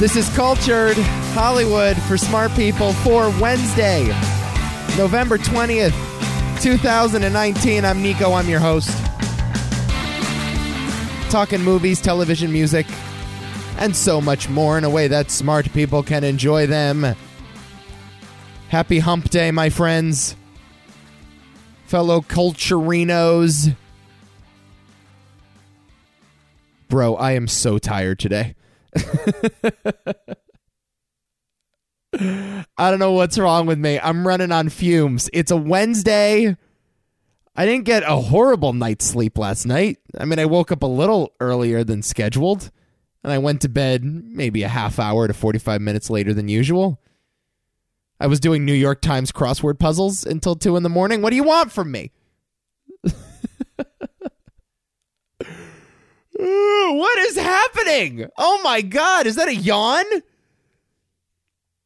This is Cultured Hollywood for smart people for Wednesday, November 20th, 2019. I'm Nico. I'm your host. Talking movies, television, music, and so much more in a way that smart people can enjoy them. Happy hump day, my friends. Fellow culturinos. Bro, I am so tired today. I don't know what's wrong with me. I'm running on fumes. It's a Wednesday. I didn't get a horrible night's sleep last night. I mean, I woke up a little earlier than scheduled, and I went to bed maybe a half hour to 45 minutes later than usual. I was doing New York Times crossword puzzles until 2 in the morning. What do you want from me? Ooh, what is happening? Oh my God, is that a yawn?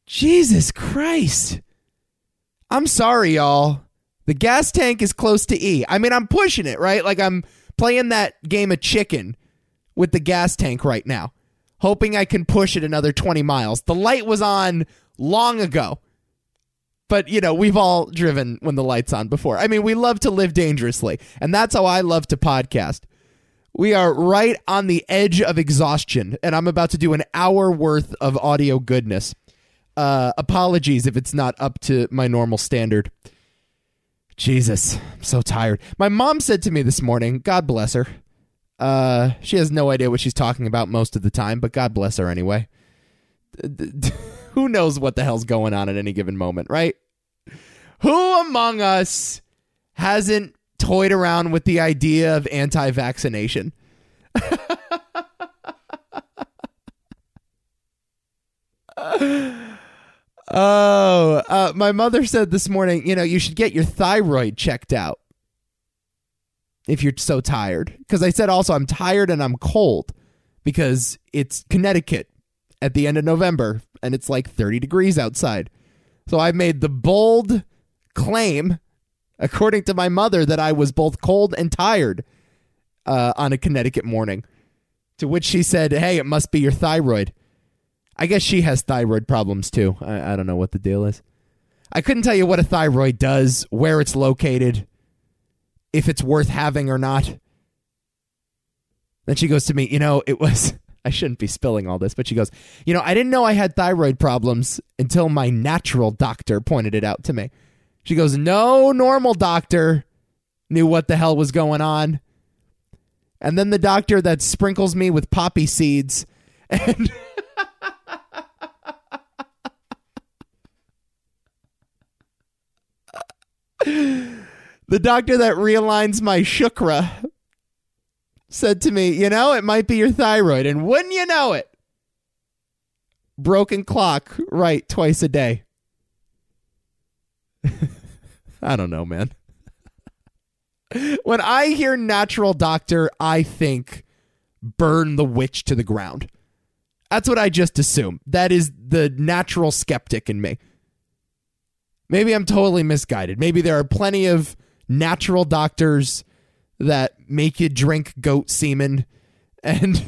Jesus Christ. I'm sorry, y'all. The gas tank is close to E. I mean, I'm pushing it, right? Like I'm playing that game of chicken with the gas tank right now, hoping I can push it another 20 miles. The light was on long ago, but you know, we've all driven when the light's on before. I mean, we love to live dangerously, and that's how I love to podcast. We are right on the edge of exhaustion, and I'm about to do an hour worth of audio goodness. Apologies if it's not up to my normal standard. Jesus, I'm so tired. My mom said to me this morning, God bless her. She has no idea what she's talking about most of the time, but God bless her anyway. Who knows what the hell's going on at any given moment, right? Who among us hasn't toyed around with the idea of anti-vaccination? My mother said this morning, you know, you should get your thyroid checked out if you're so tired. Because I said also I'm tired and I'm cold because it's Connecticut at the end of November and it's like 30 degrees outside. So I made the bold claim, according to my mother, that I was both cold and tired on a Connecticut morning, to which she said, hey, it must be your thyroid. I guess she has thyroid problems, too. I don't know what the deal is. I couldn't tell you what a thyroid does, where it's located, if it's worth having or not. Then she goes to me, you know, it was... I shouldn't be spilling all this, but she goes, you know, I didn't know I had thyroid problems until my natural doctor pointed it out to me. She goes, no normal doctor knew what the hell was going on. And then the doctor that sprinkles me with poppy seeds and... the doctor that realigns my chakra said to me, you know, it might be your thyroid. And wouldn't you know it? Broken clock, right, twice a day. I don't know, man. When I hear natural doctor, I think burn the witch to the ground. That's what I just assume. That is the natural skeptic in me. Maybe I'm totally misguided. Maybe there are plenty of natural doctors that make you drink goat semen and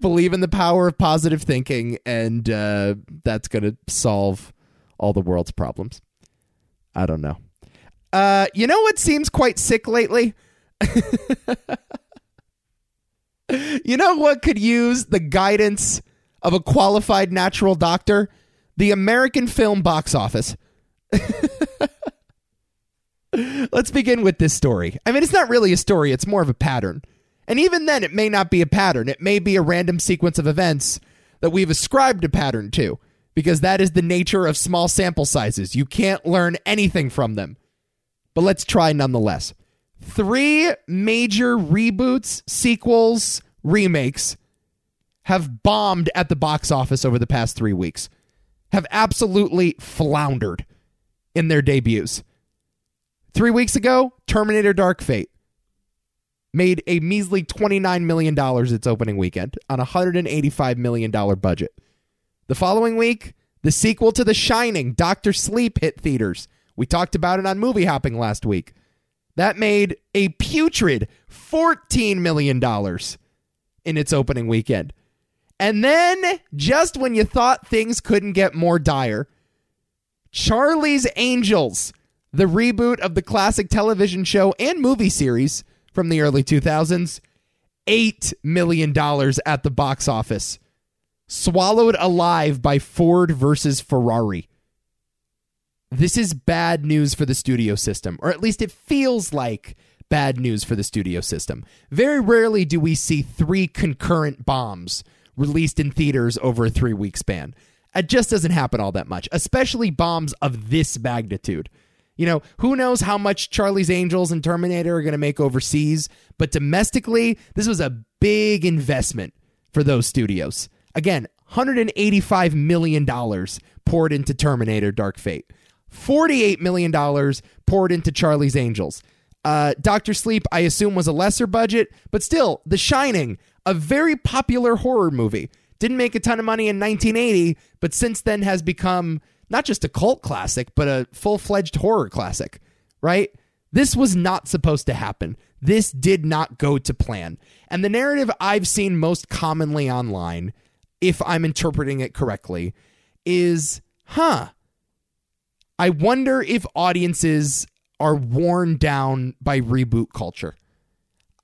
believe in the power of positive thinking, and that's going to solve all the world's problems. I don't know. You know what seems quite sick lately? You know what could use the guidance of a qualified natural doctor? The American film box office. Let's begin with this story. I mean, it's not really a story. It's more of a pattern. And even then, it may not be a pattern. It may be a random sequence of events that we've ascribed a pattern to, because that is the nature of small sample sizes. You can't learn anything from them. But let's try nonetheless. 3 major reboots, sequels, remakes have bombed at the box office over the past 3 weeks. Have absolutely floundered in their debuts. 3 weeks ago, Terminator: Dark Fate made a measly $29 million its opening weekend on a $185 million budget. The following week, the sequel to The Shining, Dr. Sleep, hit theaters. We talked about it on Movie Hopping last week. That made a putrid $14 million in its opening weekend. And then, just when you thought things couldn't get more dire, Charlie's Angels, the reboot of the classic television show and movie series from the early 2000s, $8 million at the box office, swallowed alive by Ford versus Ferrari. This is bad news for the studio system, or at least it feels like bad news for the studio system. Very rarely do we see three concurrent bombs released in theaters over a 3-week span. It just doesn't happen all that much, especially bombs of this magnitude. You know, who knows how much Charlie's Angels and Terminator are going to make overseas, but domestically, this was a big investment for those studios. Again, $185 million poured into Terminator: Dark Fate. $48 million poured into Charlie's Angels. Dr. Sleep, I assume, was a lesser budget, but still, The Shining, a very popular horror movie. Didn't make a ton of money in 1980, but since then has become not just a cult classic, but a full-fledged horror classic, right? This was not supposed to happen. This did not go to plan. And the narrative I've seen most commonly online, if I'm interpreting it correctly, is, I wonder if audiences are worn down by reboot culture.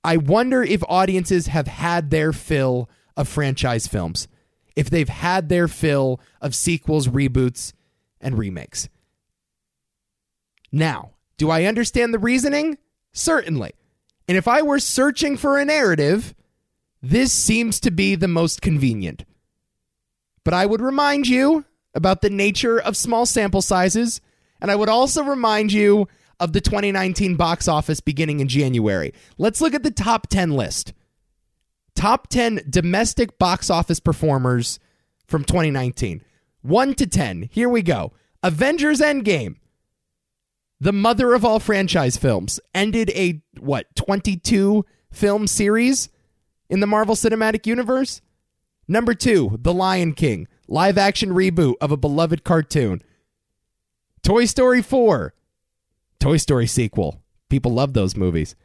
I wonder if audiences have had their fill of franchise films, if they've had their fill of sequels, reboots, and remakes. Now, do I understand the reasoning? Certainly. And if I were searching for a narrative, this seems to be the most convenient. But I would remind you about the nature of small sample sizes, and I would also remind you of the 2019 box office beginning in January. Let's look at the top 10 list. Top 10 domestic box office performers from 2019. 1 to 10. Here we go. Avengers Endgame, the mother of all franchise films, ended a, 22-film series in the Marvel Cinematic Universe? Number 2, The Lion King, live-action reboot of a beloved cartoon. Toy Story 4, Toy Story sequel. People love those movies.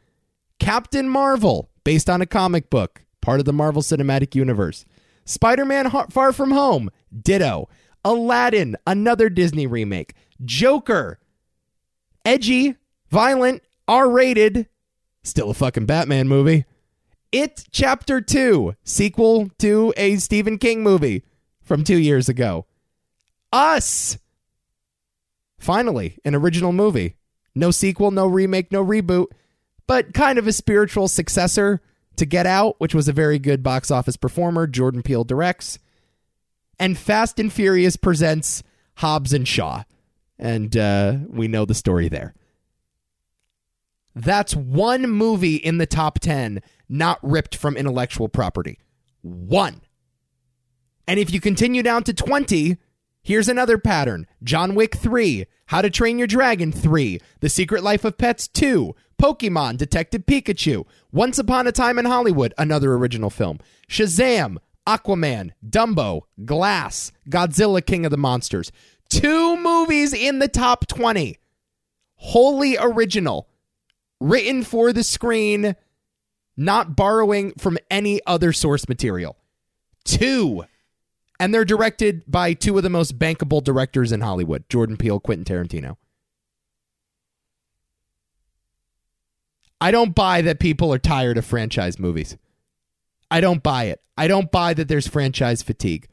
Captain Marvel, based on a comic book, part of the Marvel Cinematic Universe. Spider-Man Far From Home, ditto. Aladdin, another Disney remake. Joker, edgy, violent, R-rated, still a fucking Batman movie. It Chapter 2, sequel to a Stephen King movie from 2 years ago. Us, finally, an original movie. No sequel, no remake, no reboot, but kind of a spiritual successor to Get Out, which was a very good box office performer. Jordan Peele directs. And Fast and Furious presents Hobbs and Shaw. And we know the story there. That's one movie in the top 10 not ripped from intellectual property. One. And if you continue down to 20, here's another pattern. John Wick 3, How to Train Your Dragon 3, The Secret Life of Pets 2, Pokemon, Detective Pikachu, Once Upon a Time in Hollywood, another original film, Shazam, Aquaman, Dumbo, Glass, Godzilla, King of the Monsters. 2 movies in the top 20. Wholly original. Written for the screen, not borrowing from any other source material. 2. And they're directed by 2 of the most bankable directors in Hollywood, Jordan Peele, Quentin Tarantino. I don't buy that people are tired of franchise movies. I don't buy it. I don't buy that there's franchise fatigue.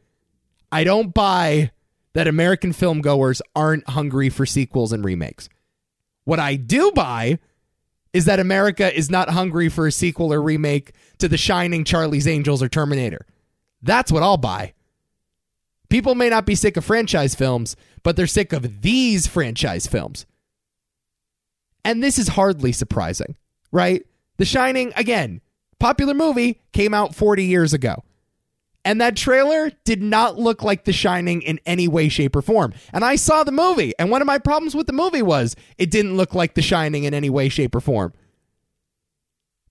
I don't buy that American filmgoers aren't hungry for sequels and remakes. What I do buy is that America is not hungry for a sequel or remake to The Shining, Charlie's Angels, or Terminator. That's what I'll buy. People may not be sick of franchise films, but they're sick of these franchise films. And this is hardly surprising, right? The Shining, again, popular movie, came out 40 years ago. And that trailer did not look like The Shining in any way, shape, or form. And I saw the movie, and one of my problems with the movie was it didn't look like The Shining in any way, shape, or form.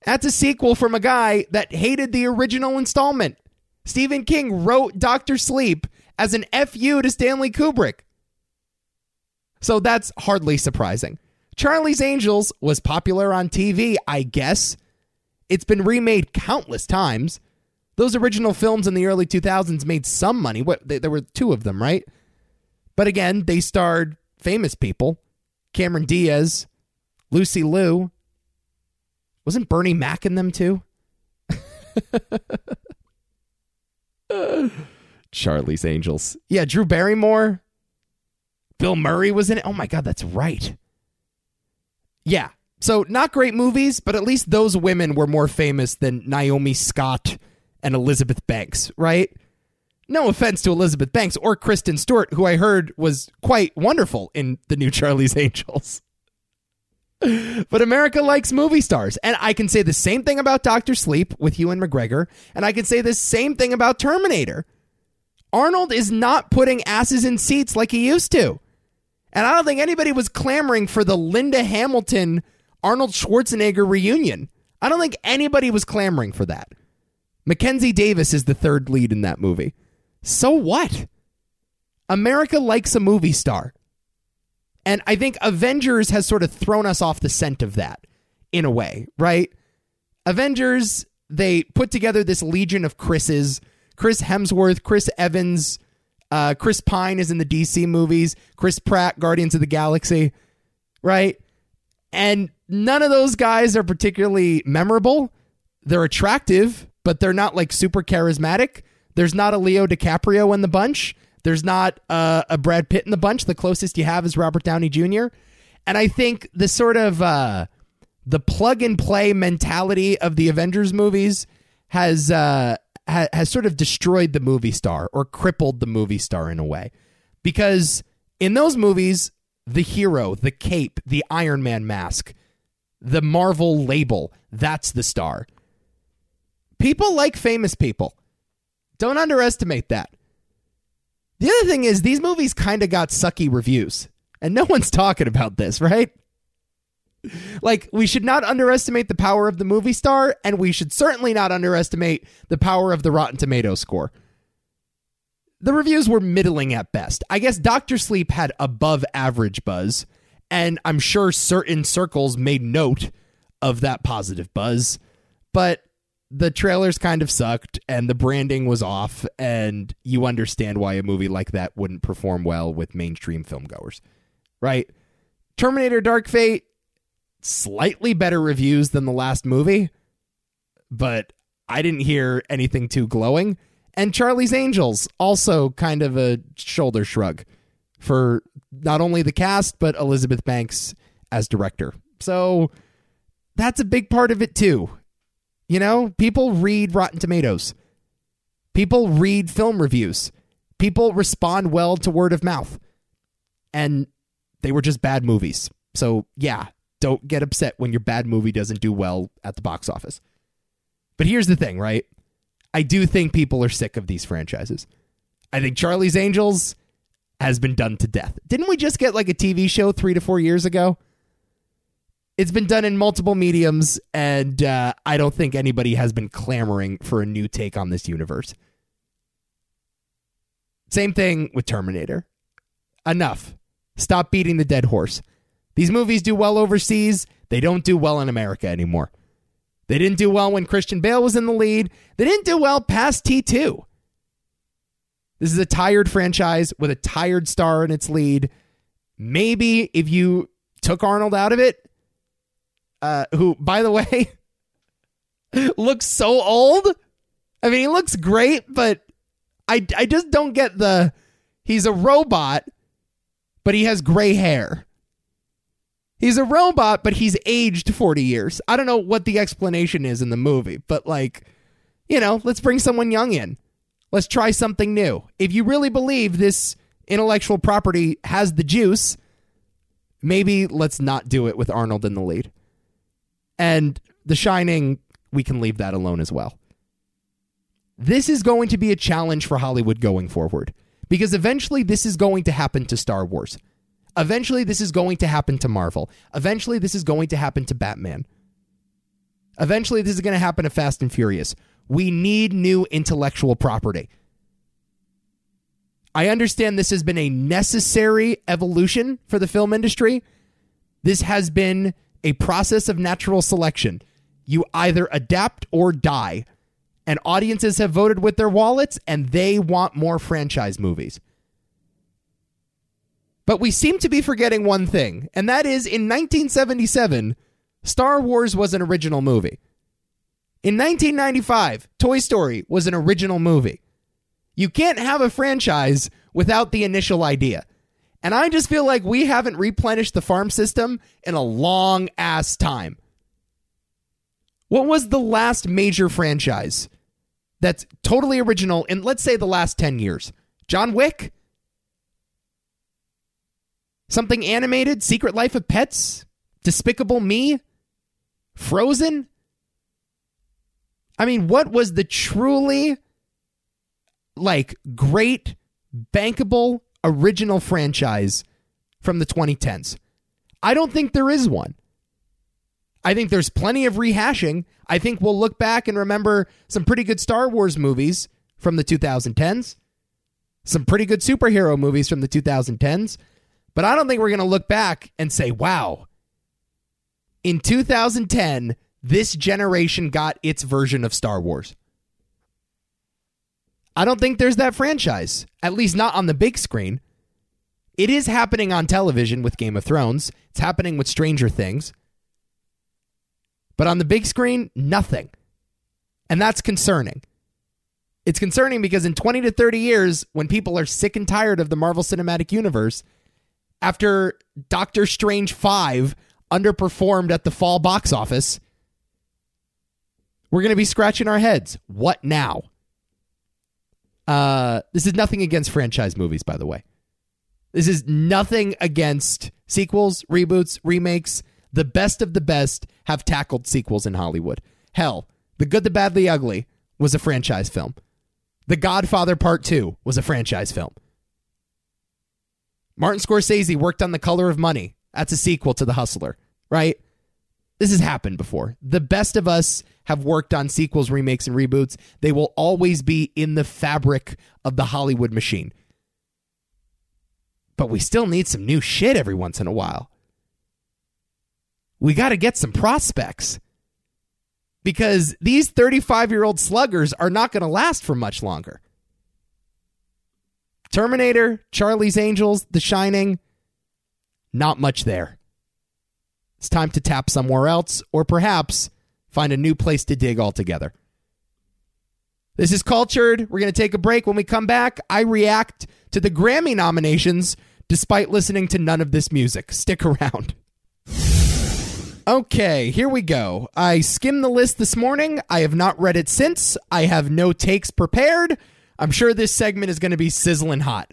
That's a sequel from a guy that hated the original installment. Stephen King wrote Dr. Sleep as an FU to Stanley Kubrick. So that's hardly surprising. Charlie's Angels was popular on TV, I guess. It's been remade countless times. Those original films in the early 2000s made some money. There were two of them, right? But again, they starred famous people. Cameron Diaz, Lucy Liu. Wasn't Bernie Mac in them too? Charlie's Angels. Yeah, Drew Barrymore. Bill Murray was in it. Oh my God, that's right. Yeah. So not great movies, but at least those women were more famous than Naomi Scott and Elizabeth Banks, right? No offense to Elizabeth Banks or Kristen Stewart, who I heard was quite wonderful in the new Charlie's Angels. But America likes movie stars. And I can say the same thing about Dr. Sleep with Ewan McGregor. And I can say the same thing about Terminator. Arnold is not putting asses in seats like he used to. And I don't think anybody was clamoring for the Linda Hamilton, Arnold Schwarzenegger reunion. I don't think anybody was clamoring for that. Mackenzie Davis is the third lead in that movie. So what? America likes a movie star. And I think Avengers has sort of thrown us off the scent of that in a way, right? Avengers, they put together this legion of Chris's. Chris Hemsworth, Chris Evans, Chris Pine is in the DC movies, Chris Pratt, Guardians of the Galaxy, right? And none of those guys are particularly memorable. They're attractive, but they're not like super charismatic. There's not a Leo DiCaprio in the bunch. There's not a Brad Pitt in the bunch. The closest you have is Robert Downey Jr. And I think the sort of the plug-and-play mentality of the Avengers movies has sort of destroyed the movie star or crippled the movie star in a way. Because in those movies, the hero, the cape, the Iron Man mask, the Marvel label, that's the star. People like famous people. Don't underestimate that. The other thing is these movies kind of got sucky reviews, and no one's talking about this, right? Like, we should not underestimate the power of the movie star, and we should certainly not underestimate the power of the Rotten Tomatoes score. The reviews were middling at best. I guess Dr. Sleep had above average buzz, and I'm sure certain circles made note of that positive buzz, but the trailers kind of sucked and the branding was off, and you understand why a movie like that wouldn't perform well with mainstream filmgoers, right? Terminator: Dark Fate, slightly better reviews than the last movie, but I didn't hear anything too glowing. And Charlie's Angels, also kind of a shoulder shrug for not only the cast, but Elizabeth Banks as director. So that's a big part of it too. You know, people read Rotten Tomatoes. People read film reviews. People respond well to word of mouth. And they were just bad movies. So, yeah, don't get upset when your bad movie doesn't do well at the box office. But here's the thing, right? I do think people are sick of these franchises. I think Charlie's Angels has been done to death. Didn't we just get like a TV show 3 to 4 years ago? It's been done in multiple mediums, and I don't think anybody has been clamoring for a new take on this universe. Same thing with Terminator. Enough. Stop beating the dead horse. These movies do well overseas. They don't do well in America anymore. They didn't do well when Christian Bale was in the lead. They didn't do well past T2. This is a tired franchise with a tired star in its lead. Maybe if you took Arnold out of it, who, by the way, looks so old. I mean, he looks great, but I just don't get the, he's a robot, but he has gray hair. He's a robot, but he's aged 40 years. I don't know what the explanation is in the movie, but like, you know, let's bring someone young in. Let's try something new. If you really believe this intellectual property has the juice, maybe let's not do it with Arnold in the lead. And The Shining, we can leave that alone as well. This is going to be a challenge for Hollywood going forward, because eventually this is going to happen to Star Wars. Eventually this is going to happen to Marvel. Eventually this is going to happen to Batman. Eventually this is going to happen to Fast and Furious. We need new intellectual property. I understand this has been a necessary evolution for the film industry. This has been a process of natural selection. You either adapt or die. and audiences have voted with their wallets, and they want more franchise movies. But we seem to be forgetting one thing, and that is in 1977, Star Wars was an original movie. In 1995, Toy Story was an original movie. You can't have a franchise without the initial idea. And I just feel like we haven't replenished the farm system in a long ass time. What was the last major franchise that's totally original in, let's say, the last 10 years? John Wick? Something animated? Secret Life of Pets? Despicable Me? Frozen? I mean, what was the truly, like, great, bankable, original franchise from the 2010s? I don't think there is one. I think there's plenty of rehashing. I think we'll look back and remember some pretty good Star Wars movies from the 2010s, some pretty good superhero movies from the 2010s, but I don't think we're going to look back and say, wow, in 2010, this generation got its version of Star Wars. I don't think there's that franchise, at least not on the big screen. It is happening on television with Game of Thrones. It's happening with Stranger Things. But on the big screen, nothing. And that's concerning. It's concerning because in 20 to 30 years, when people are sick and tired of the Marvel Cinematic Universe, after Doctor Strange 5 underperformed at the fall box office, we're going to be scratching our heads. What now? This is nothing against franchise movies, by the way. This is nothing against sequels, reboots, remakes. The best of the best have tackled sequels in Hollywood. Hell, The Good, the Bad, the Ugly was a franchise film. The Godfather Part 2 was a franchise film. Martin Scorsese worked on The Color of Money. That's a sequel to The Hustler, right? This has happened before. The best of us have worked on sequels, remakes, and reboots. They will always be in the fabric of the Hollywood machine. But we still need some new shit every once in a while. We got to get some prospects. Because these 35-year-old sluggers are not going to last for much longer. Terminator, Charlie's Angels, The Shining, not much there. It's time to tap somewhere else, or perhaps find a new place to dig altogether. This is Cultured. We're going to take a break. When we come back, I react to the Grammy nominations despite listening to none of this music. Stick around. Okay, here we go. I skimmed the list this morning. I have not read it since. I have no takes prepared. I'm sure this segment is going to be sizzling hot.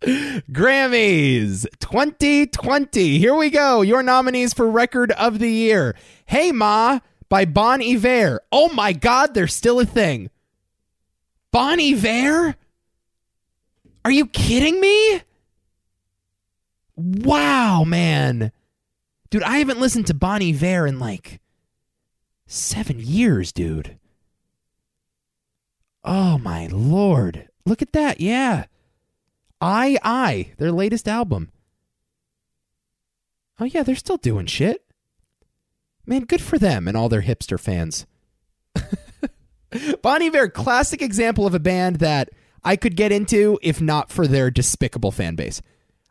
Grammys 2020. Here we go. Your nominees for Record of the Year. Hey Ma by Bon Iver. Oh my God, they're still a thing. Bon Iver? Are you kidding me? Wow, man. Dude, I haven't listened to Bon Iver in like 7 years, dude. Oh my Lord. Look at that. Yeah. I, their latest album. Oh yeah, they're still doing shit. Man, good for them and all their hipster fans. Bon Iver, classic example of a band that I could get into if not for their despicable fan base.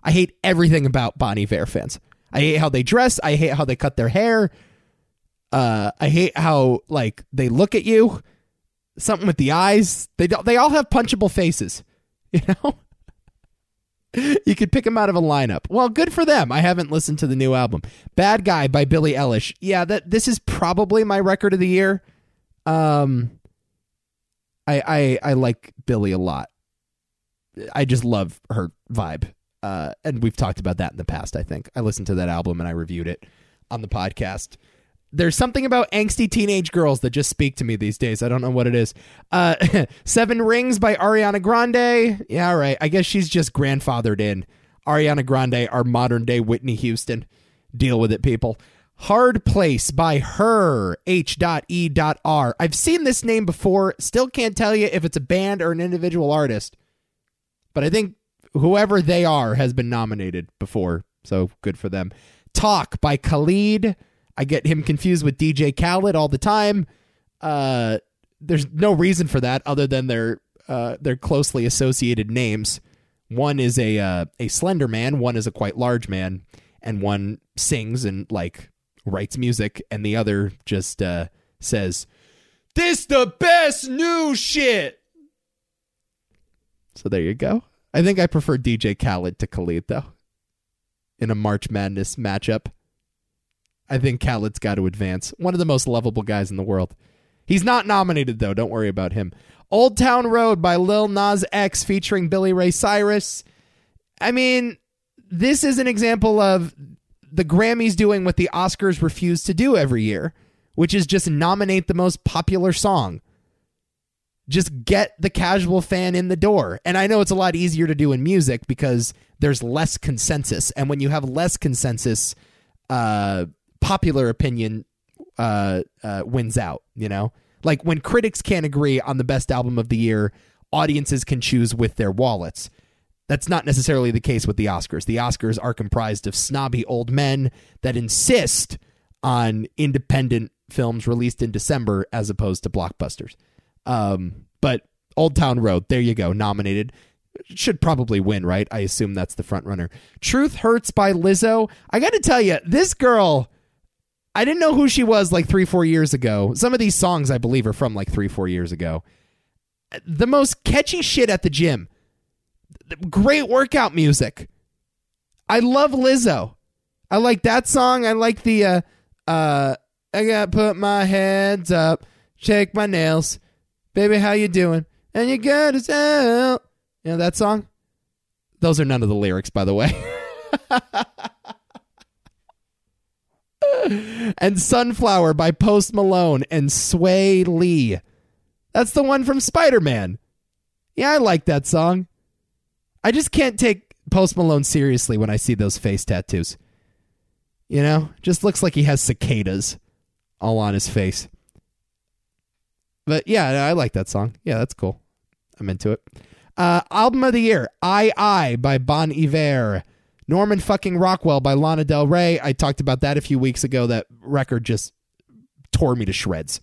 I hate everything about Bon Iver fans. I hate how they dress. I hate how they cut their hair. I hate how, like, they look at you. Something with the eyes. They all have punchable faces, you know? You could pick them out of a lineup. Well, good for them. I haven't listened to the new album. Bad Guy by Billie Eilish. Yeah, this is probably my Record of the Year. I like Billie a lot. I just love her vibe. And we've talked about that in the past, I think. I listened to that album and I reviewed it on the podcast. There's something about angsty teenage girls that just speak to me these days. I don't know what it is. Seven Rings by Ariana Grande. Yeah, all right. I guess she's just grandfathered in. Ariana Grande, our modern day Whitney Houston. Deal with it, people. Hard Place by H.E.R. H.E.R. I've seen this name before. Still can't tell you if it's a band or an individual artist. But I think whoever they are has been nominated before. So good for them. Talk by Khalid. I get him confused with DJ Khaled all the time. There's no reason for that other than they're closely associated names. One is a slender man, one is a quite large man, and one sings and like writes music, and the other just says, "This the best new shit." So there you go. I think I prefer DJ Khaled to Khalid though. In a March Madness matchup, I think Khaled's got to advance. One of the most lovable guys in the world. He's not nominated, though. Don't worry about him. Old Town Road by Lil Nas X featuring Billy Ray Cyrus. I mean, this is an example of the Grammys doing what the Oscars refuse to do every year, which is just nominate the most popular song. Just get the casual fan in the door. And I know it's a lot easier to do in music because there's less consensus. And when you have less consensus, popular opinion wins out, you know? Like when critics can't agree on the best album of the year, audiences can choose with their wallets. That's not necessarily the case with the Oscars. The Oscars are comprised of snobby old men that insist on independent films released in December as opposed to blockbusters. But Old Town Road, there you go, nominated. Should probably win, right? I assume that's the front runner. Truth Hurts by Lizzo. I got to tell you, this girl, I didn't know who she was like 3-4 years ago. Some of these songs, I believe, are from like 3-4 years ago. The most catchy shit at the gym. Great workout music. I love Lizzo. I like that song. I like the, I gotta put my hands up, shake my nails. Baby, how you doing? And you got us out. You know that song? Those are none of the lyrics, by the way. And Sunflower by Post Malone and Sway Lee. That's the one from Spider-Man. Yeah, I like that song. I just can't take Post Malone seriously when I see those face tattoos. You know? Just looks like he has cicadas all on his face. But yeah, I like that song. Yeah, that's cool. I'm into it. Album of the year, I by Bon Iver. Norman fucking Rockwell by Lana Del Rey. I talked about that a few weeks ago. That record just tore me to shreds.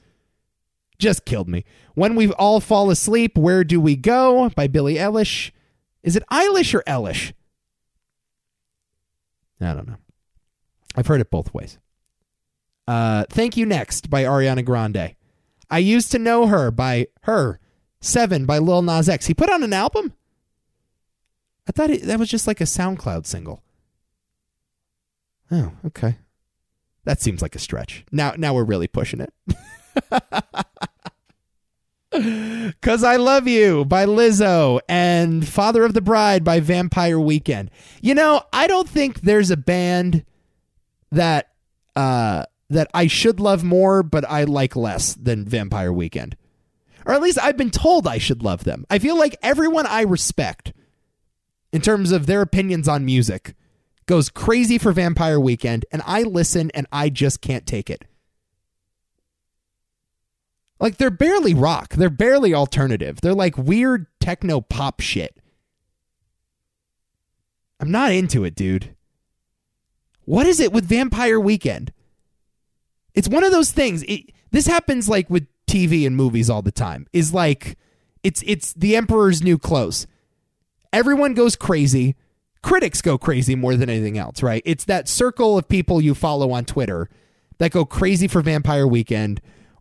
Just killed me. When We All Fall Asleep, Where Do We Go by Billie Eilish. Is it Eilish or Elish? I don't know. I've heard it both ways. Thank You Next by Ariana Grande. I Used to Know Her by H.E.R. 7 by Lil Nas X. He put on an album? I thought that was just like a SoundCloud single. Oh, okay. That seems like a stretch. Now we're really pushing it. 'Cause I Love You by Lizzo and Father of the Bride by Vampire Weekend. You know, I don't think there's a band that I should love more, but I like less than Vampire Weekend. Or at least I've been told I should love them. I feel like everyone I respect in terms of their opinions on music goes crazy for Vampire Weekend, and I listen and I just can't take it. Like, they're barely rock. They're barely alternative. They're like weird techno pop shit. I'm not into it, dude. What is it with Vampire Weekend? It's one of those things. This happens like with TV and movies all the time. Is like it's the Emperor's New Clothes. Everyone goes crazy. Critics go crazy more than anything else, right? It's that circle of people you follow on Twitter that go crazy for Vampire Weekend,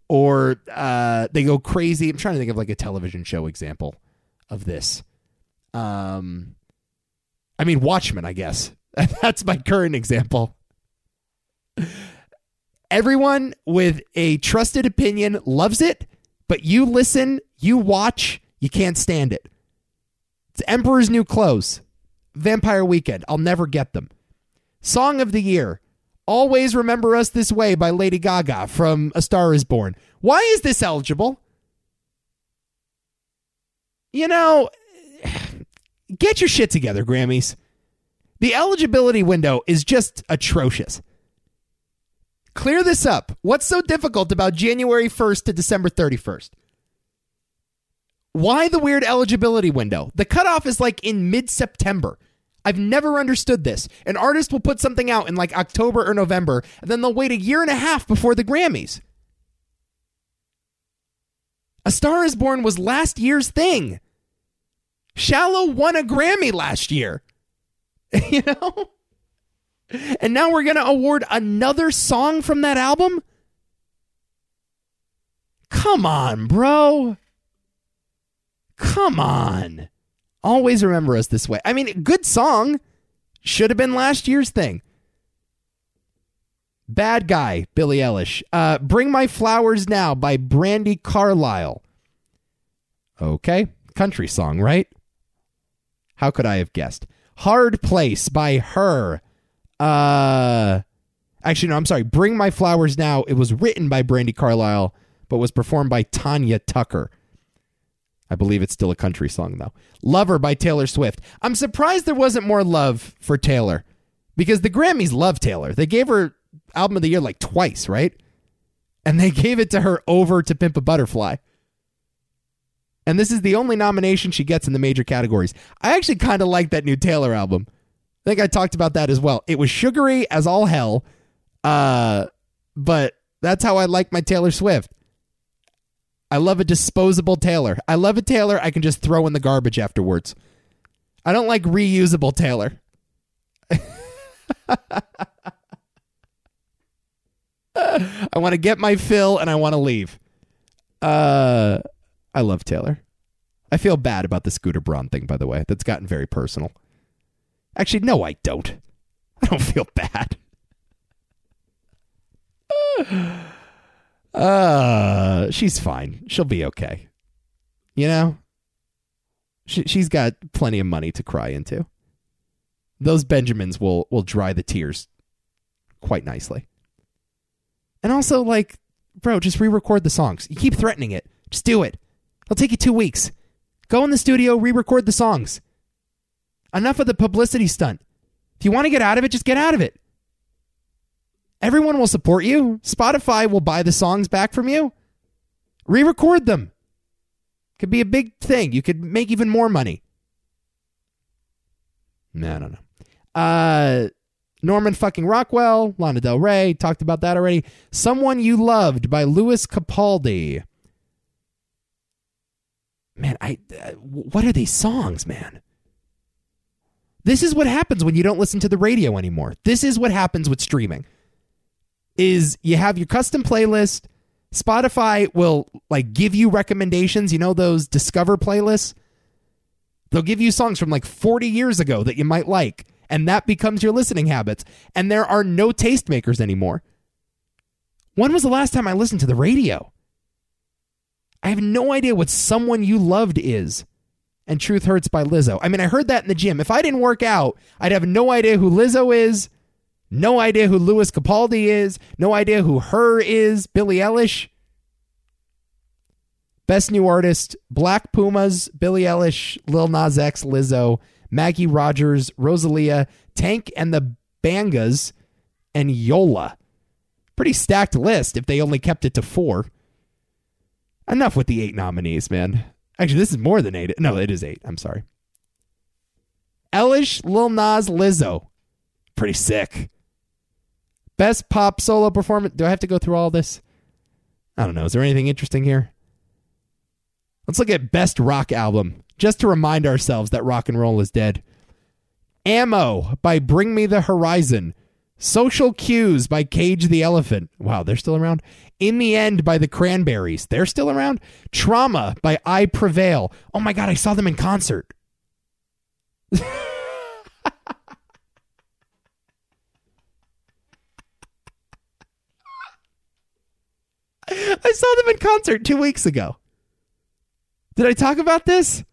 or they go crazy. I'm trying to think of like a television show example of this. I mean, Watchmen, I guess. That's my current example. Everyone with a trusted opinion loves it, but you listen, you watch, you can't stand it. It's Emperor's New Clothes, Vampire Weekend. I'll never get them. Song of the year, Always Remember Us This Way by Lady Gaga from A Star Is Born. Why is this eligible? You know, get your shit together, Grammys. The eligibility window is just atrocious. Clear this up. What's so difficult about January 1st to December 31st? Why the weird eligibility window? The cutoff is like in mid-September. I've never understood this. An artist will put something out in like October or November, and then they'll wait a year and a half before the Grammys. A Star Is Born was last year's thing. Shallow won a Grammy last year. You know? And now we're going to award another song from that album? Come on, bro. Come on. Always remember us this way. I mean, good song. Should have been last year's thing. Bad Guy, Billie Eilish. Bring My Flowers Now by Brandi Carlile. Okay. Country song, right? How could I have guessed? Hard Place by H.E.R. Actually, no, I'm sorry. Bring My Flowers Now. It was written by Brandi Carlile, but was performed by Tanya Tucker. I believe it's still a country song, though. Lover by Taylor Swift. I'm surprised there wasn't more love for Taylor, because the Grammys love Taylor. They gave her Album of the Year like twice, right? And they gave it to her over To Pimp a Butterfly. And this is the only nomination she gets in the major categories. I actually kind of like that new Taylor album. I think I talked about that as well. It was sugary as all hell, but that's how I like my Taylor Swift. I love a disposable Taylor. I love a Taylor I can just throw in the garbage afterwards. I don't like reusable Taylor. I want to get my fill and I want to leave. I love Taylor. I feel bad about the Scooter Braun thing, by the way. That's gotten very personal. Actually, no, I don't. I don't feel bad. She's fine. She'll be okay. You know? She's got plenty of money to cry into. Those Benjamins will dry the tears quite nicely. And also, like, bro, just re-record the songs. You keep threatening it. Just do it. It'll take you 2 weeks. Go in the studio, re-record the songs. Enough of the publicity stunt. If you want to get out of it, just get out of it. Everyone will support you. Spotify will buy the songs back from you. Re-record them. Could be a big thing. You could make even more money. Nah, I don't know. Norman fucking Rockwell, Lana Del Rey, talked about that already. Someone You Loved by Lewis Capaldi. Man, what are these songs, man? This is what happens when you don't listen to the radio anymore. This is what happens with streaming. Is you have your custom playlist. Spotify will like give you recommendations. You know those Discover playlists? They'll give you songs from like 40 years ago that you might like. And that becomes your listening habits. And there are no tastemakers anymore. When was the last time I listened to the radio? I have no idea what Someone You Loved is. And Truth Hurts by Lizzo. I mean, I heard that in the gym. If I didn't work out, I'd have no idea who Lizzo is. No idea who Lewis Capaldi is. No idea who H.E.R. is. Billie Eilish. Best New Artist. Black Pumas. Billie Eilish. Lil Nas X. Lizzo. Maggie Rogers. Rosalia. Tank and the Bangas. And Yola. Pretty stacked list if they only kept it to 4. Enough with the 8 nominees, man. Actually, this is more than 8. No, it is 8. I'm sorry. Eilish, Lil Nas, Lizzo. Pretty sick. Best pop solo performance. Do I have to go through all this? I don't know. Is there anything interesting here? Let's look at best rock album, just to remind ourselves that rock and roll is dead. Ammo by Bring Me the Horizon. Social Cues by Cage the Elephant. Wow, they're still around. In the End by the Cranberries. They're still around. Trauma by I Prevail. Oh my God, I saw them in concert. I saw them in concert 2 weeks ago. Did I talk about this?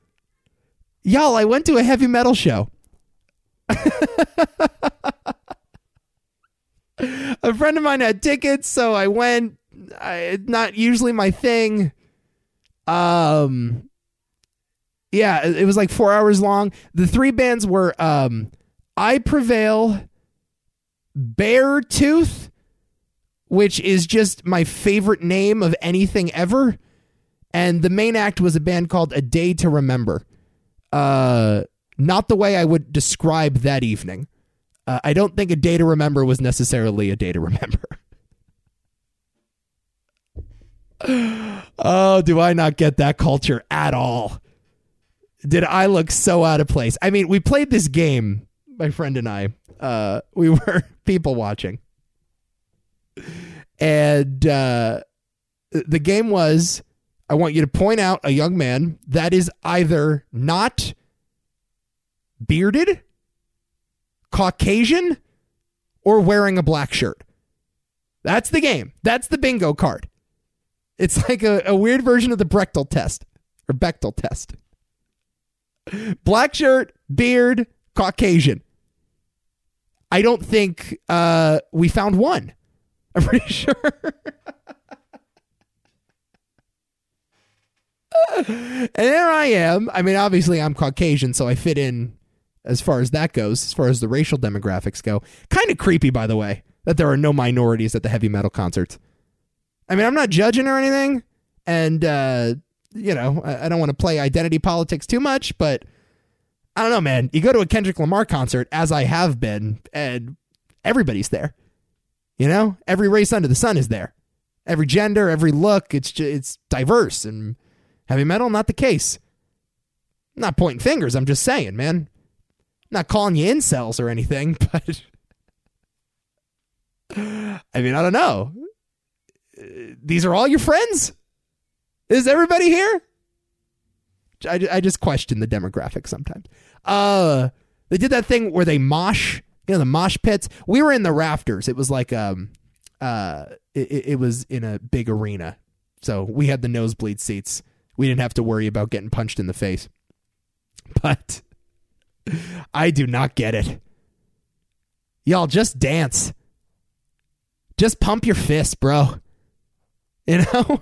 Y'all, I went to a heavy metal show. A friend of mine had tickets, so I went. It's not usually my thing. Yeah, it was like 4 hours long. The three bands were I Prevail, Bear Tooth, which is just my favorite name of anything ever, and the main act was a band called A Day to Remember. Not the way I would describe that evening. I don't think a day to remember was necessarily a day to remember. Oh, do I not get that culture at all? Did I look so out of place? I mean, we played this game, my friend and I. We were people watching. And the game was, I want you to point out a young man that is either not bearded, Caucasian, or wearing a black shirt. That's the game. That's the bingo card. It's like a weird version of the Bechtel test. Or Bechtel test. Black shirt, beard, Caucasian. I don't think we found one. I'm pretty sure. And there I am. I mean, obviously I'm Caucasian, so I fit in as far as that goes, as far as the racial demographics go. Kind of creepy, by the way, that there are no minorities at the heavy metal concerts. I mean, I'm not judging or anything, and I don't want to play identity politics too much, but I don't know, man. You go to a Kendrick Lamar concert, as I have been, and everybody's there. You know, every race under the sun is there. Every gender, every look, it's diverse, and heavy metal, not the case. I'm not pointing fingers, I'm just saying, man. I'm not calling you incels or anything, but I mean, I don't know. These are all your friends? Is everybody here? I just question the demographic sometimes. They did that thing where they mosh, you know, the mosh pits. We were in the rafters. It was like it was in a big arena, so we had the nosebleed seats. We didn't have to worry about getting punched in the face. But I do not get it. Y'all just dance. Just pump your fist, bro. You know?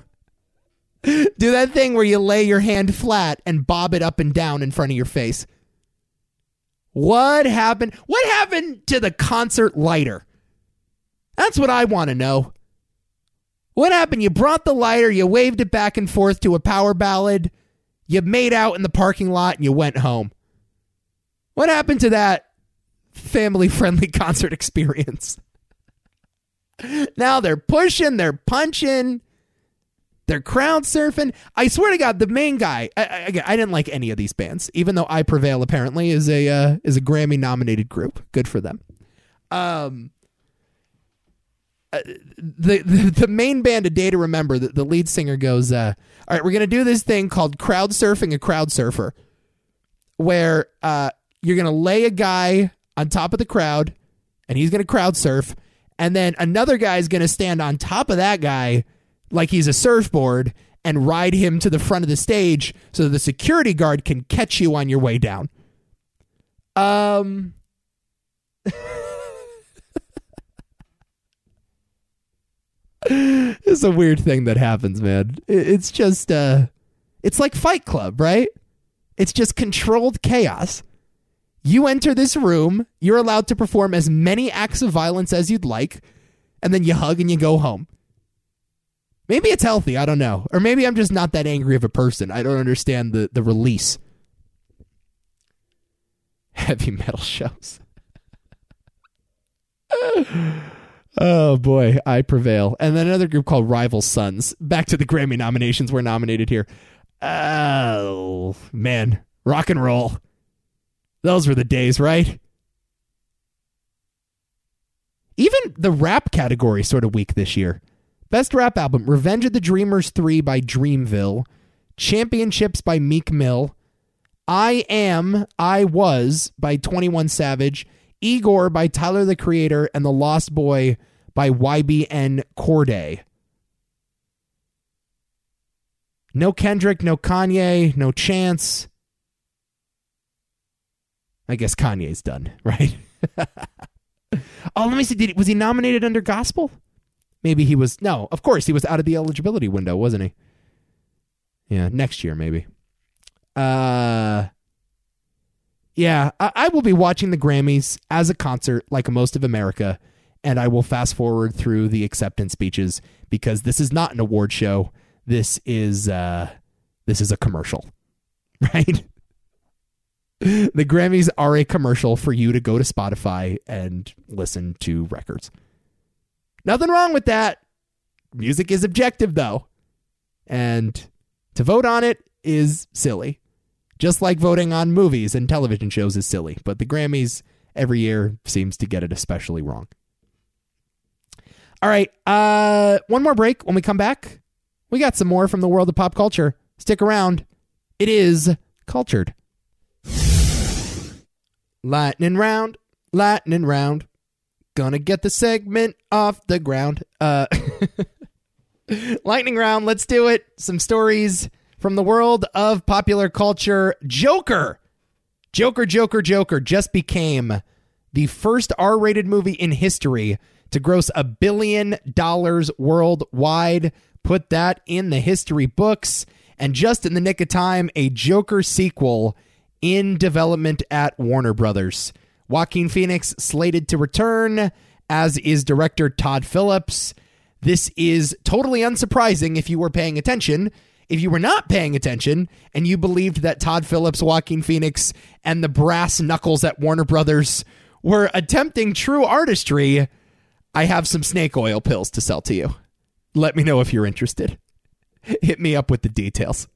Do that thing where you lay your hand flat and bob it up and down in front of your face. What happened? What happened to the concert lighter? That's what I want to know. What happened? You brought the lighter, you waved it back and forth to a power ballad, you made out in the parking lot, and you went home. What happened to that family-friendly concert experience? Now they're pushing, they're punching, they're crowd surfing. I swear to God, the main guy, I didn't like any of these bands, even though I Prevail apparently is a Grammy-nominated group. Good for them. The main band, A Day to Remember, the lead singer goes, all right, we're going to do this thing called crowd surfing a crowd surfer, where you're going to lay a guy on top of the crowd, and he's going to crowd surf, and then another guy is going to stand on top of that guy like he's a surfboard and ride him to the front of the stage so the security guard can catch you on your way down. It's a weird thing that happens, man. It's just, it's like Fight Club, right? It's just controlled chaos. You enter this room, you're allowed to perform as many acts of violence as you'd like, and then you hug and you go home. Maybe it's healthy, I don't know. Or maybe I'm just not that angry of a person. I don't understand the release. Heavy metal shows. Oh, boy, I Prevail. And then another group called Rival Sons. Back to the Grammy nominations. We're nominated here. Oh, man. Rock and roll. Those were the days, right? Even the rap category sort of weak this year. Best rap album, Revenge of the Dreamers 3 by Dreamville. Championships by Meek Mill. I Was by 21 Savage. Igor by Tyler, the Creator, and The Lost Boy by YBN Cordae. No Kendrick, no Kanye, no Chance. I guess Kanye's done, right? Oh, let me see. Was he nominated under Gospel? Maybe he was. No, of course, he was out of the eligibility window, wasn't he? Yeah, next year, maybe. Yeah, I will be watching the Grammys as a concert like most of America, and I will fast forward through the acceptance speeches because this is not an award show. This is a commercial, right? The Grammys are a commercial for you to go to Spotify and listen to records. Nothing wrong with that. Music is objective, though. And to vote on it is silly. Just like voting on movies and television shows is silly. But the Grammys every year seems to get it especially wrong. All right. One more break. When we come back, we got some more from the world of pop culture. Stick around. It is Cultured. Lightning round, lightning round. Gonna get the segment off the ground. Lightning round, let's do it. Some stories from the world of popular culture. Joker just became the first R-rated movie in history to gross $1 billion worldwide. Put that in the history books. And just in the nick of time, a Joker sequel in development at Warner Brothers. Joaquin Phoenix slated to return, as is director Todd Phillips. This is totally unsurprising if you were paying attention. If you were not paying attention and you believed that Todd Phillips, Joaquin Phoenix, and the brass knuckles at Warner Brothers were attempting true artistry, I have some snake oil pills to sell to you. Let me know if you're interested. Hit me up with the details.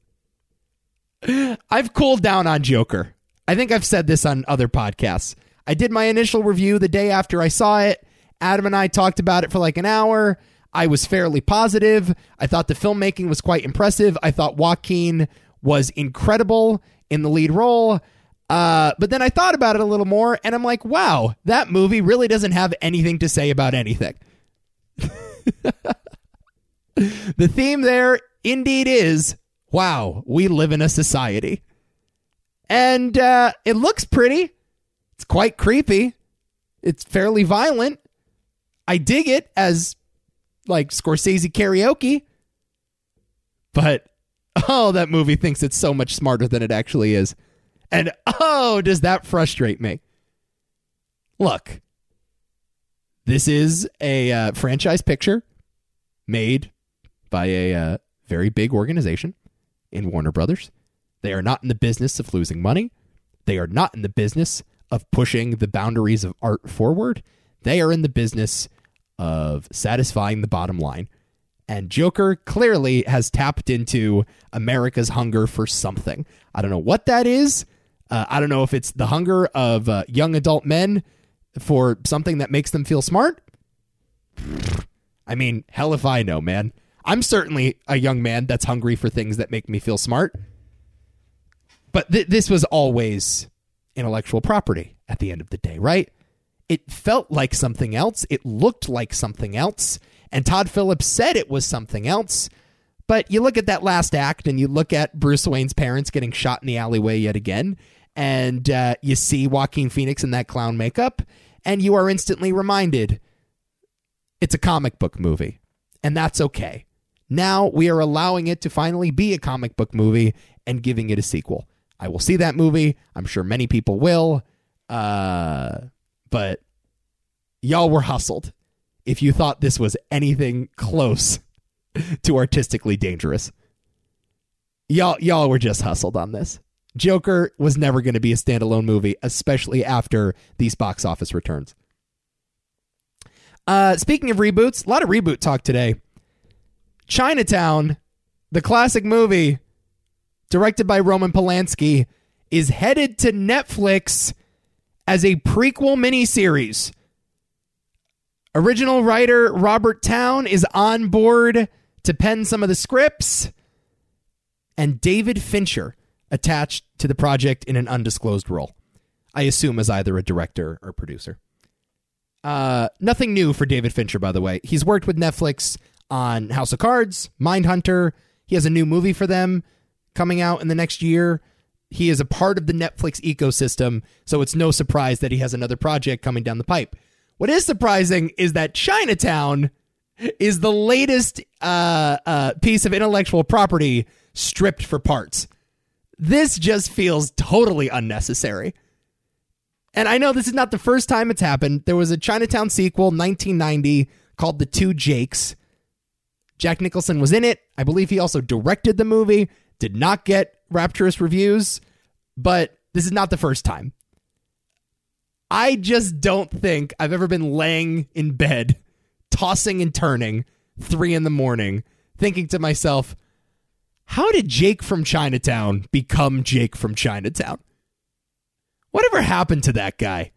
I've cooled down on Joker. I think I've said this on other podcasts. I did my initial review the day after I saw it. Adam and I talked about it for like an hour. I was fairly positive. I thought the filmmaking was quite impressive. I thought Joaquin was incredible in the lead role. But then I thought about it a little more, and I'm like, wow, that movie really doesn't have anything to say about anything. The theme there indeed is, wow, we live in a society. And it looks pretty. It's quite creepy. It's fairly violent. I dig it as like Scorsese karaoke. But, oh, that movie thinks it's so much smarter than it actually is. And, oh, does that frustrate me? Look, this is a franchise picture made by a very big organization in Warner Brothers. They are not in the business of losing money. They are not in the business of pushing the boundaries of art forward. They are in the business of satisfying the bottom line. And Joker clearly has tapped into America's hunger for something. I don't know what that is. I don't know if it's the hunger of young adult men for something that makes them feel smart. I mean, hell if I know, man. I'm certainly a young man that's hungry for things that make me feel smart. But this was always intellectual property at the end of the day, right? It felt like something else. It looked like something else. And Todd Phillips said it was something else. But you look at that last act and you look at Bruce Wayne's parents getting shot in the alleyway yet again. And you see Joaquin Phoenix in that clown makeup. And you are instantly reminded it's a comic book movie. And that's okay. Now we are allowing it to finally be a comic book movie and giving it a sequel. I will see that movie. I'm sure many people will. But y'all were hustled if you thought this was anything close to artistically dangerous. Y'all were just hustled on this. Joker was never going to be a standalone movie, especially after these box office returns. Speaking of reboots, a lot of reboot talk today. Chinatown, the classic movie directed by Roman Polanski, is headed to Netflix as a prequel miniseries. Original writer Robert Towne is on board to pen some of the scripts, and David Fincher attached to the project in an undisclosed role. I assume as either a director or producer. Nothing new for David Fincher, by the way. He's worked with Netflix on House of Cards, Mindhunter. He has a new movie for them coming out in the next year. He is a part of the Netflix ecosystem, so it's no surprise that he has another project coming down the pipe. What is surprising is that Chinatown is the latest piece of intellectual property stripped for parts. This just feels totally unnecessary. And I know this is not the first time it's happened. There was a Chinatown sequel, 1990, called The Two Jakes. Jack Nicholson was in it. I believe he also directed the movie. Did not get rapturous reviews. But This is not the first time. I just don't think I've ever been laying in bed, tossing and turning, 3 a.m, thinking to myself, how did Jake from Chinatown become Jake from Chinatown? Whatever happened to that guy?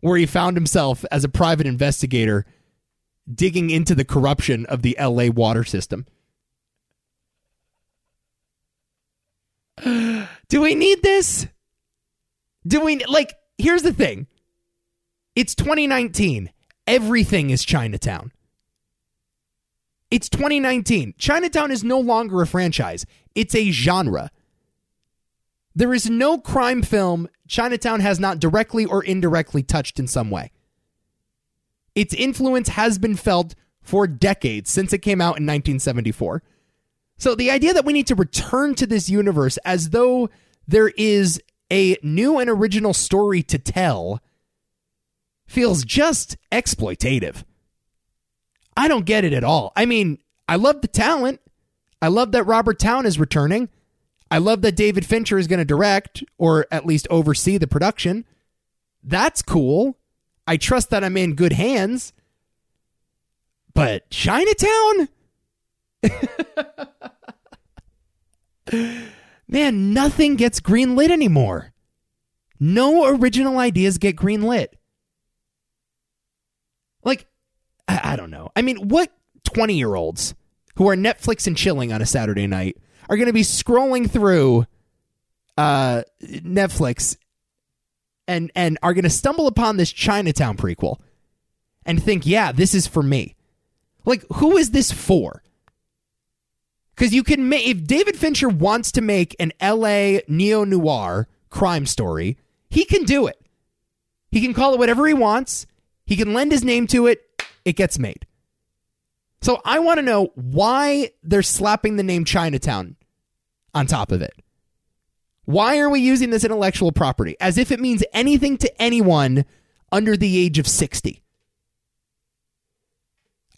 Where he found himself as a private investigator digging into the corruption of the LA water system. Do we need this? Do we, like, here's the thing. It's 2019. Everything is Chinatown. It's 2019. Chinatown is no longer a franchise. It's a genre. There is no crime film Chinatown has not directly or indirectly touched in some way. Its influence has been felt for decades since it came out in 1974. So the idea that we need to return to this universe as though there is a new and original story to tell feels just exploitative. I don't get it at all. I mean, I love the talent. I love that Robert Towne is returning. I love that David Fincher is going to direct or at least oversee the production. That's cool. I trust that I'm in good hands. But Chinatown? Man, nothing gets greenlit anymore. No original ideas get greenlit. Like, I don't know. I mean, what 20-year-olds who are Netflix and chilling on a Saturday night are going to be scrolling through Netflix and are going to stumble upon this Chinatown prequel and think, yeah, this is for me. Like, who is this for? Because you can make, if David Fincher wants to make an LA neo-noir crime story, he can do it. He can call it whatever he wants. He can lend his name to it. It gets made. So I want to know why they're slapping the name Chinatown on top of it. Why are we using this intellectual property as if it means anything to anyone under the age of 60?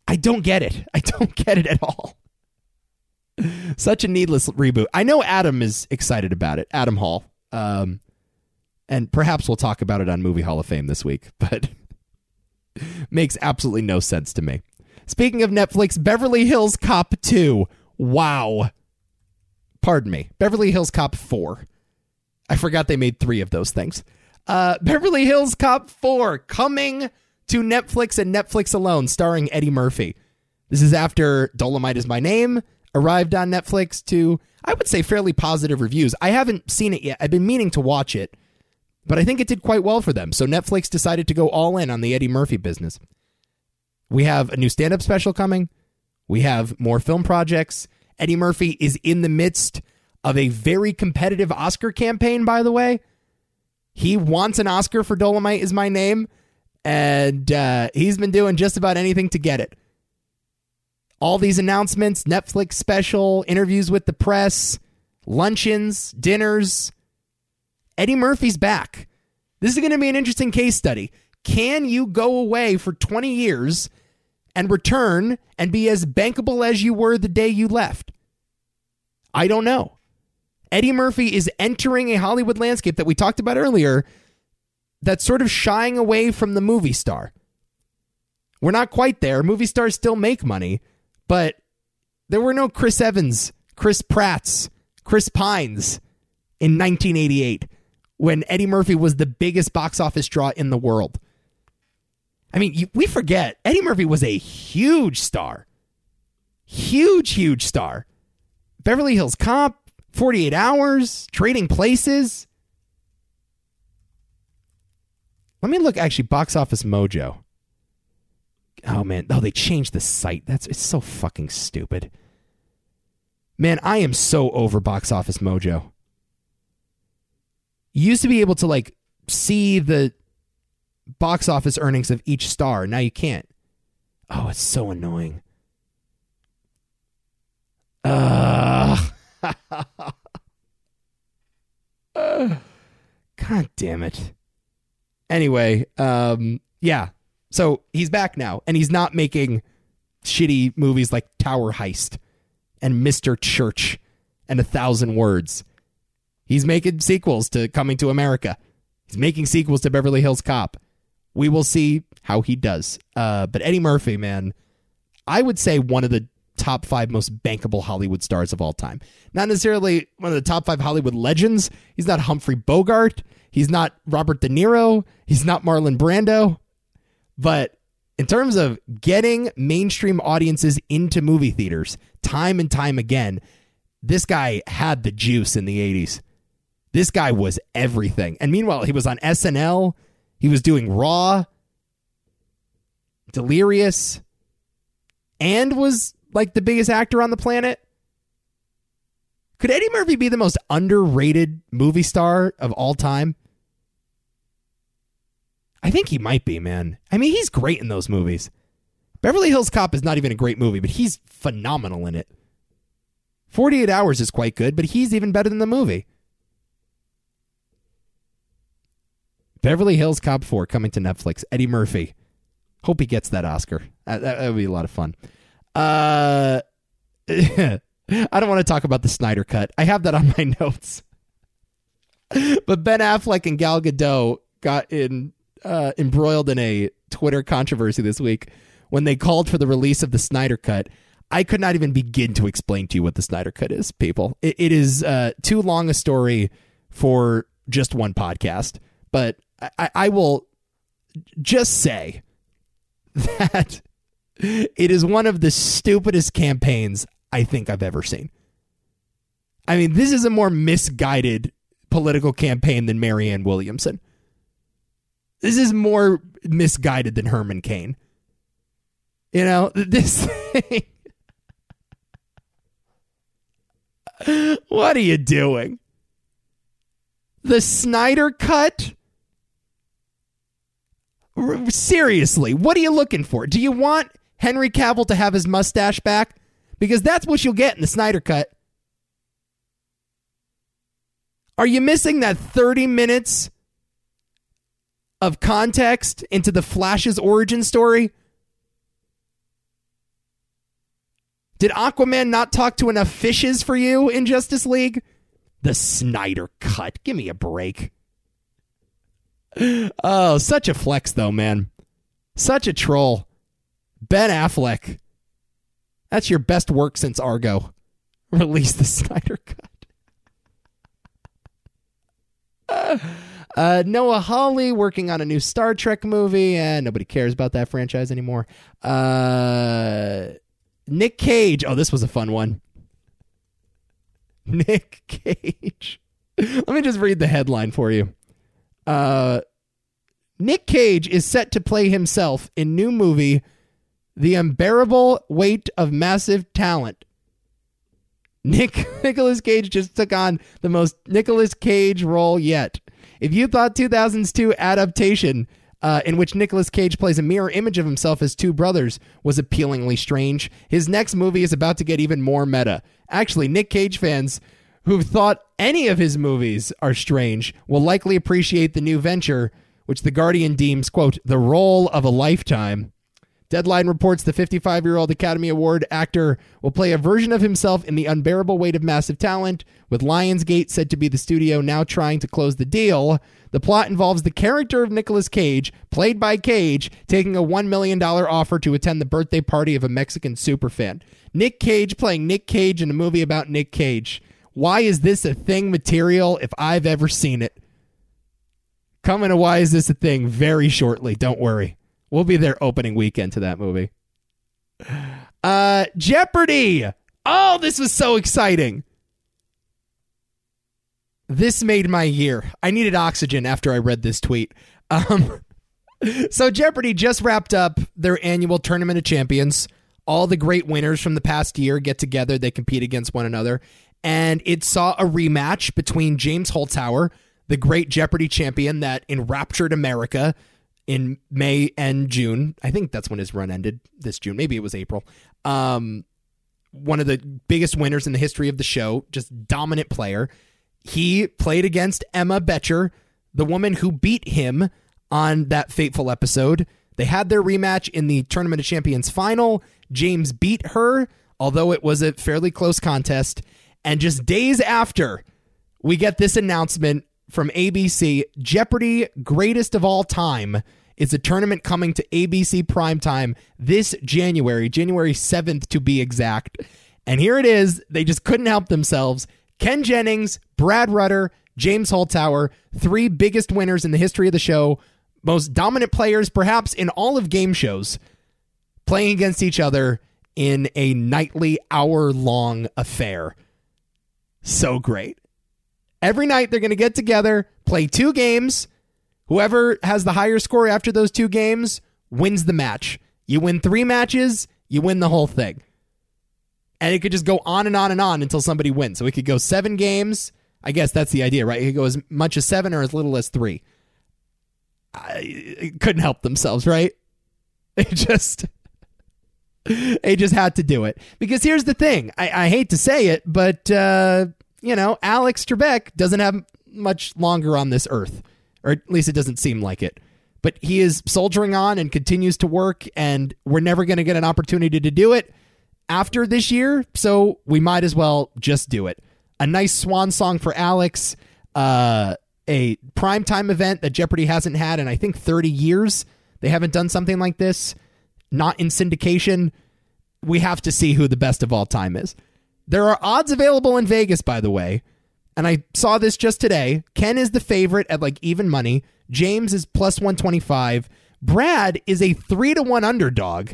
I don't get it. I don't get it at all. Such a needless reboot. I know Adam is excited about it. Adam Hall. And perhaps we'll talk about it on Movie Hall of Fame this week, but makes absolutely no sense to me. Speaking of Netflix, Beverly Hills Cop 2. Wow. Pardon me. Beverly Hills Cop 4. I forgot they made 3 of those things. Beverly Hills Cop 4 coming to Netflix and Netflix alone, starring Eddie Murphy. This is after Dolomite Is My Name arrived on Netflix to, I would say, fairly positive reviews. I haven't seen it yet. I've been meaning to watch it, but I think it did quite well for them. So Netflix decided to go all in on the Eddie Murphy business. We have a new stand-up special coming. We have more film projects. Eddie Murphy is in the midst of a very competitive Oscar campaign, by the way. He wants an Oscar for Dolomite Is My Name, and he's been doing just about anything to get it. All these announcements, Netflix special, interviews with the press, luncheons, dinners. Eddie Murphy's back. This is going to be an interesting case study. Can you go away for 20 years and return and be as bankable as you were the day you left? I don't know. Eddie Murphy is entering a Hollywood landscape that we talked about earlier that's sort of shying away from the movie star. We're not quite there. Movie stars still make money, but there were no Chris Evans, Chris Pratts, Chris Pines in 1988 when Eddie Murphy was the biggest box office draw in the world. I mean, we forget Eddie Murphy was a huge star. Huge, huge star. Beverly Hills Cop, 48 Hours, Trading Places. Let me look, actually, Box Office Mojo. Oh, man. Oh, they changed the site. It's so fucking stupid. Man, I am so over Box Office Mojo. You used to be able to, like, see the box office earnings of each star. Now you can't. Oh, it's so annoying. God damn it. Anyway, yeah. So he's back now, and he's not making shitty movies like Tower Heist and Mr. Church and A Thousand Words. He's making sequels to Coming to America. He's making sequels to Beverly Hills Cop. We will see how he does. But Eddie Murphy, man, I would say one of the top five most bankable Hollywood stars of all time. Not necessarily one of the top five Hollywood legends. He's not Humphrey Bogart. He's not Robert De Niro. He's not Marlon Brando. But in terms of getting mainstream audiences into movie theaters time and time again, this guy had the juice in the 80s. This guy was everything. And meanwhile, he was on SNL. He was doing Raw, Delirious, and was like the biggest actor on the planet. Could Eddie Murphy be the most underrated movie star of all time? I think he might be, man. I mean, he's great in those movies. Beverly Hills Cop is not even a great movie, but he's phenomenal in it. 48 Hours is quite good, but he's even better than the movie. Beverly Hills Cop 4 coming to Netflix. Eddie Murphy. Hope he gets that Oscar. That would be a lot of fun. I don't want to talk about the Snyder Cut. I have that on my notes. But Ben Affleck and Gal Gadot got embroiled in a Twitter controversy this week when they called for the release of the Snyder Cut. I could not even begin to explain to you what the Snyder Cut is, people. It is too long a story for just one podcast. But I will just say that it is one of the stupidest campaigns I think I've ever seen. I mean, this is a more misguided political campaign than Marianne Williamson. This is more misguided than Herman Cain. You know, this thing. What are you doing? The Snyder Cut? Seriously, what are you looking for? Do you want Henry Cavill to have his mustache back? Because that's what you'll get in the Snyder Cut. Are you missing that 30 minutes of context into the Flash's origin story? Did Aquaman not talk to enough fishes for you in Justice League? The Snyder Cut. Give me a break. Oh, such a flex, though, man. Such a troll. Ben Affleck. That's your best work since Argo. Release the Snyder Cut. Noah Hawley working on a new Star Trek movie, and nobody cares about that franchise anymore. Nick Cage. Oh, this was a fun one. Nick Cage. Let me just read the headline for you. Nick Cage is set to play himself in new movie, The Unbearable Weight of Massive Talent. Nicolas Cage just took on the most Nicolas Cage role yet. If you thought 2002 adaptation, in which Nicolas Cage plays a mirror image of himself as two brothers, was appealingly strange, his next movie is about to get even more meta. Actually, Nick Cage fans who've thought any of his movies are strange will likely appreciate the new venture, which The Guardian deems, quote, the role of a lifetime. Deadline reports the 55-year-old Academy Award actor will play a version of himself in The Unbearable Weight of Massive Talent, with Lionsgate said to be the studio now trying to close the deal. The plot involves the character of Nicolas Cage, played by Cage, taking a $1 million offer to attend the birthday party of a Mexican superfan. Nick Cage playing Nick Cage in a movie about Nick Cage. Why is this a thing material if I've ever seen it? Coming to Why Is This a Thing very shortly. Don't worry. We'll be there opening weekend to that movie. Jeopardy! Oh, this was so exciting. This made my year. I needed oxygen after I read this tweet. So Jeopardy just wrapped up their annual Tournament of Champions. All the great winners from the past year get together. They compete against one another. And it saw a rematch between James Holzhauer, the great Jeopardy champion that enraptured America in May and June. I think that's when his run ended this June. Maybe it was April. One of the biggest winners in the history of the show, just dominant player. He played against Emma Boettcher, the woman who beat him on that fateful episode. They had their rematch in the Tournament of Champions final. James beat her, although it was a fairly close contest. And just days after, we get this announcement from ABC. Jeopardy! Greatest of All Time is a tournament coming to ABC primetime this January, January 7th to be exact. And here it is. They just couldn't help themselves. Ken Jennings, Brad Rutter, James Holtower, three biggest winners in the history of the show, most dominant players perhaps in all of game shows, playing against each other in a nightly hour-long affair. So great. Every night they're going to get together, play two games. Whoever has the higher score after those two games wins the match. You win three matches, you win the whole thing. And it could just go on and on and on until somebody wins. So it could go seven games. I guess that's the idea, right? It could go as much as seven or as little as three. It couldn't help themselves, right? They just had to do it. Because here's the thing. I hate to say it, but, Alex Trebek doesn't have much longer on this earth. Or at least it doesn't seem like it. But he is soldiering on and continues to work, and we're never going to get an opportunity to do it after this year, so we might as well just do it. A nice swan song for Alex, a primetime event that Jeopardy hasn't had in, I think, 30 years. They haven't done something like this, not in syndication. We have to see who the best of all time is. There are odds available in Vegas, by the way, and I saw this just today. Ken is the favorite at like even money. James is plus 125. Brad is a 3-1 underdog.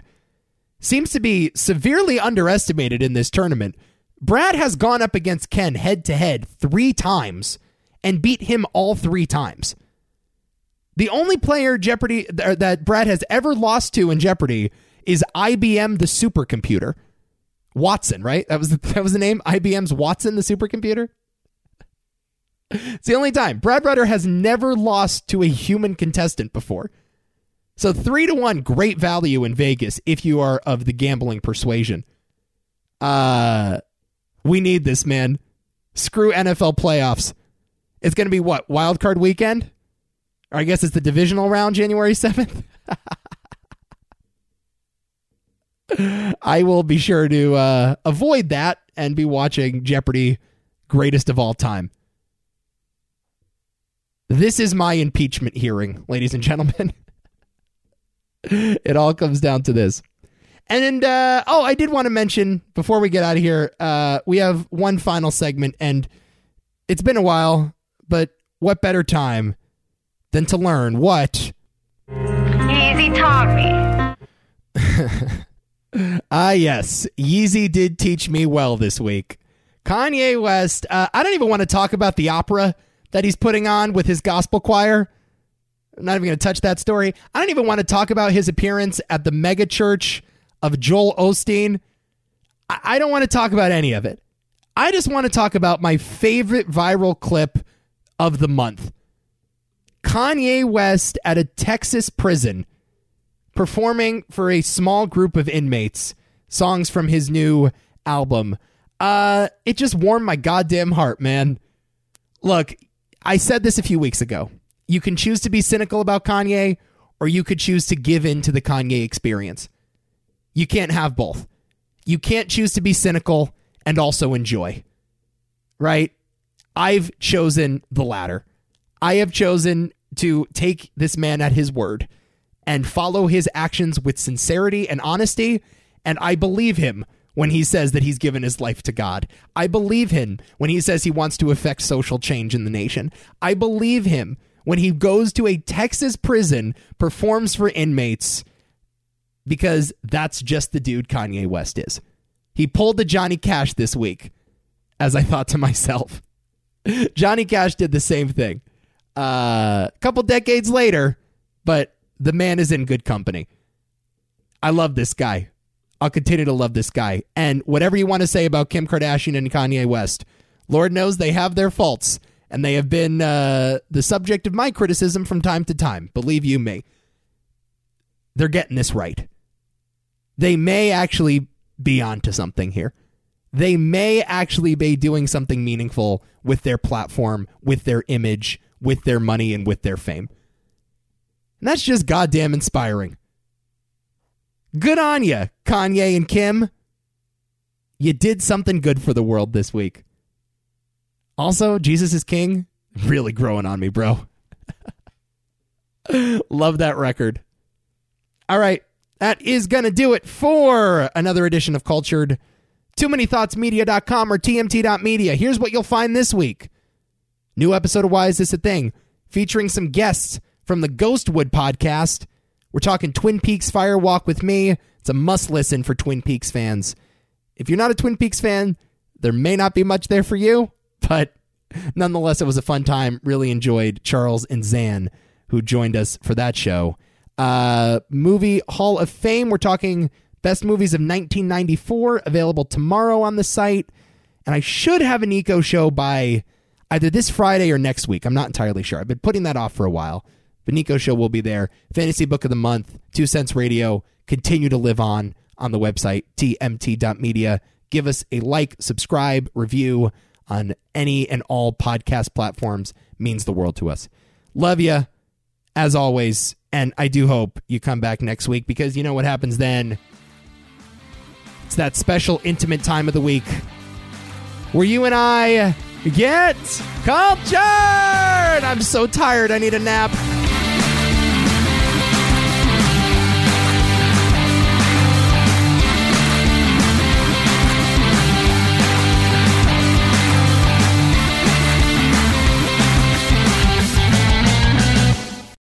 Seems to be severely underestimated in this tournament. Brad has gone up against Ken head-to-head three times and beat him all three times. The only player Jeopardy that Brad has ever lost to in Jeopardy is IBM, the supercomputer. Watson, right? That was the name? IBM's Watson, the supercomputer? It's the only time. Brad Rutter has never lost to a human contestant before. So 3-1, great value in Vegas if you are of the gambling persuasion. We need this, man. Screw NFL playoffs. It's going to be what? Wild Card Weekend? Or I guess it's the divisional round, January 7th. I will be sure to avoid that and be watching Jeopardy! Greatest of All Time. This is my impeachment hearing, ladies and gentlemen. It all comes down to this. And, I did want to mention, before we get out of here, we have one final segment, and it's been a while, but what better time than to learn what... Yeezy taught me. Yes. Yeezy did teach me well this week. Kanye West, I don't even want to talk about the opera that he's putting on with his gospel choir. I'm not even going to touch that story. I don't even want to talk about his appearance at the mega church of Joel Osteen. I don't want to talk about any of it. I just want to talk about my favorite viral clip of the month. Kanye West at a Texas prison performing for a small group of inmates songs from his new album. It just warmed my goddamn heart, man. Look, I said this a few weeks ago. You can choose to be cynical about Kanye, or you could choose to give in to the Kanye experience. You can't have both. You can't choose to be cynical and also enjoy, right? I've chosen the latter. I have chosen to take this man at his word and follow his actions with sincerity and honesty, and I believe him when he says that he's given his life to God. I believe him when he says he wants to affect social change in the nation. I believe him when he goes to a Texas prison, performs for inmates, because that's just the dude Kanye West is. He pulled the Johnny Cash this week, as I thought to myself. Johnny Cash did the same thing a couple decades later, but the man is in good company. I love this guy. I'll continue to love this guy. And whatever you want to say about Kim Kardashian and Kanye West, Lord knows they have their faults. And they have been the subject of my criticism from time to time. Believe you me. They're getting this right. They may actually be onto something here. They may actually be doing something meaningful with their platform, with their image, with their money, and with their fame. And that's just goddamn inspiring. Good on you, Kanye and Kim. You did something good for the world this week. Also, Jesus Is King, really growing on me, bro. Love that record. All right, that is going to do it for another edition of Cultured. TooManyThoughtsMedia.com or TMT.media. Here's what you'll find this week. New episode of Why Is This a Thing? Featuring some guests from the Ghostwood podcast. We're talking Twin Peaks Fire Walk with Me. It's a must-listen for Twin Peaks fans. If you're not a Twin Peaks fan, there may not be much there for you, but nonetheless, it was a fun time. Really enjoyed Charles and Zan, who joined us for that show. Movie Hall of Fame. We're talking best movies of 1994, available tomorrow on the site. And I should have an Eco show by either this Friday or next week. I'm not entirely sure. I've been putting that off for a while. But Nico show will be there. Fantasy Book of the Month, 2 Cents Radio, continue to live on the website, tmt.media. Give us a like, subscribe, review on any and all podcast platforms. Means the world to us. Love you, as always. And I do hope you come back next week, because you know what happens then. It's that special intimate time of the week where you and I get cultured. I'm so tired. I need a nap.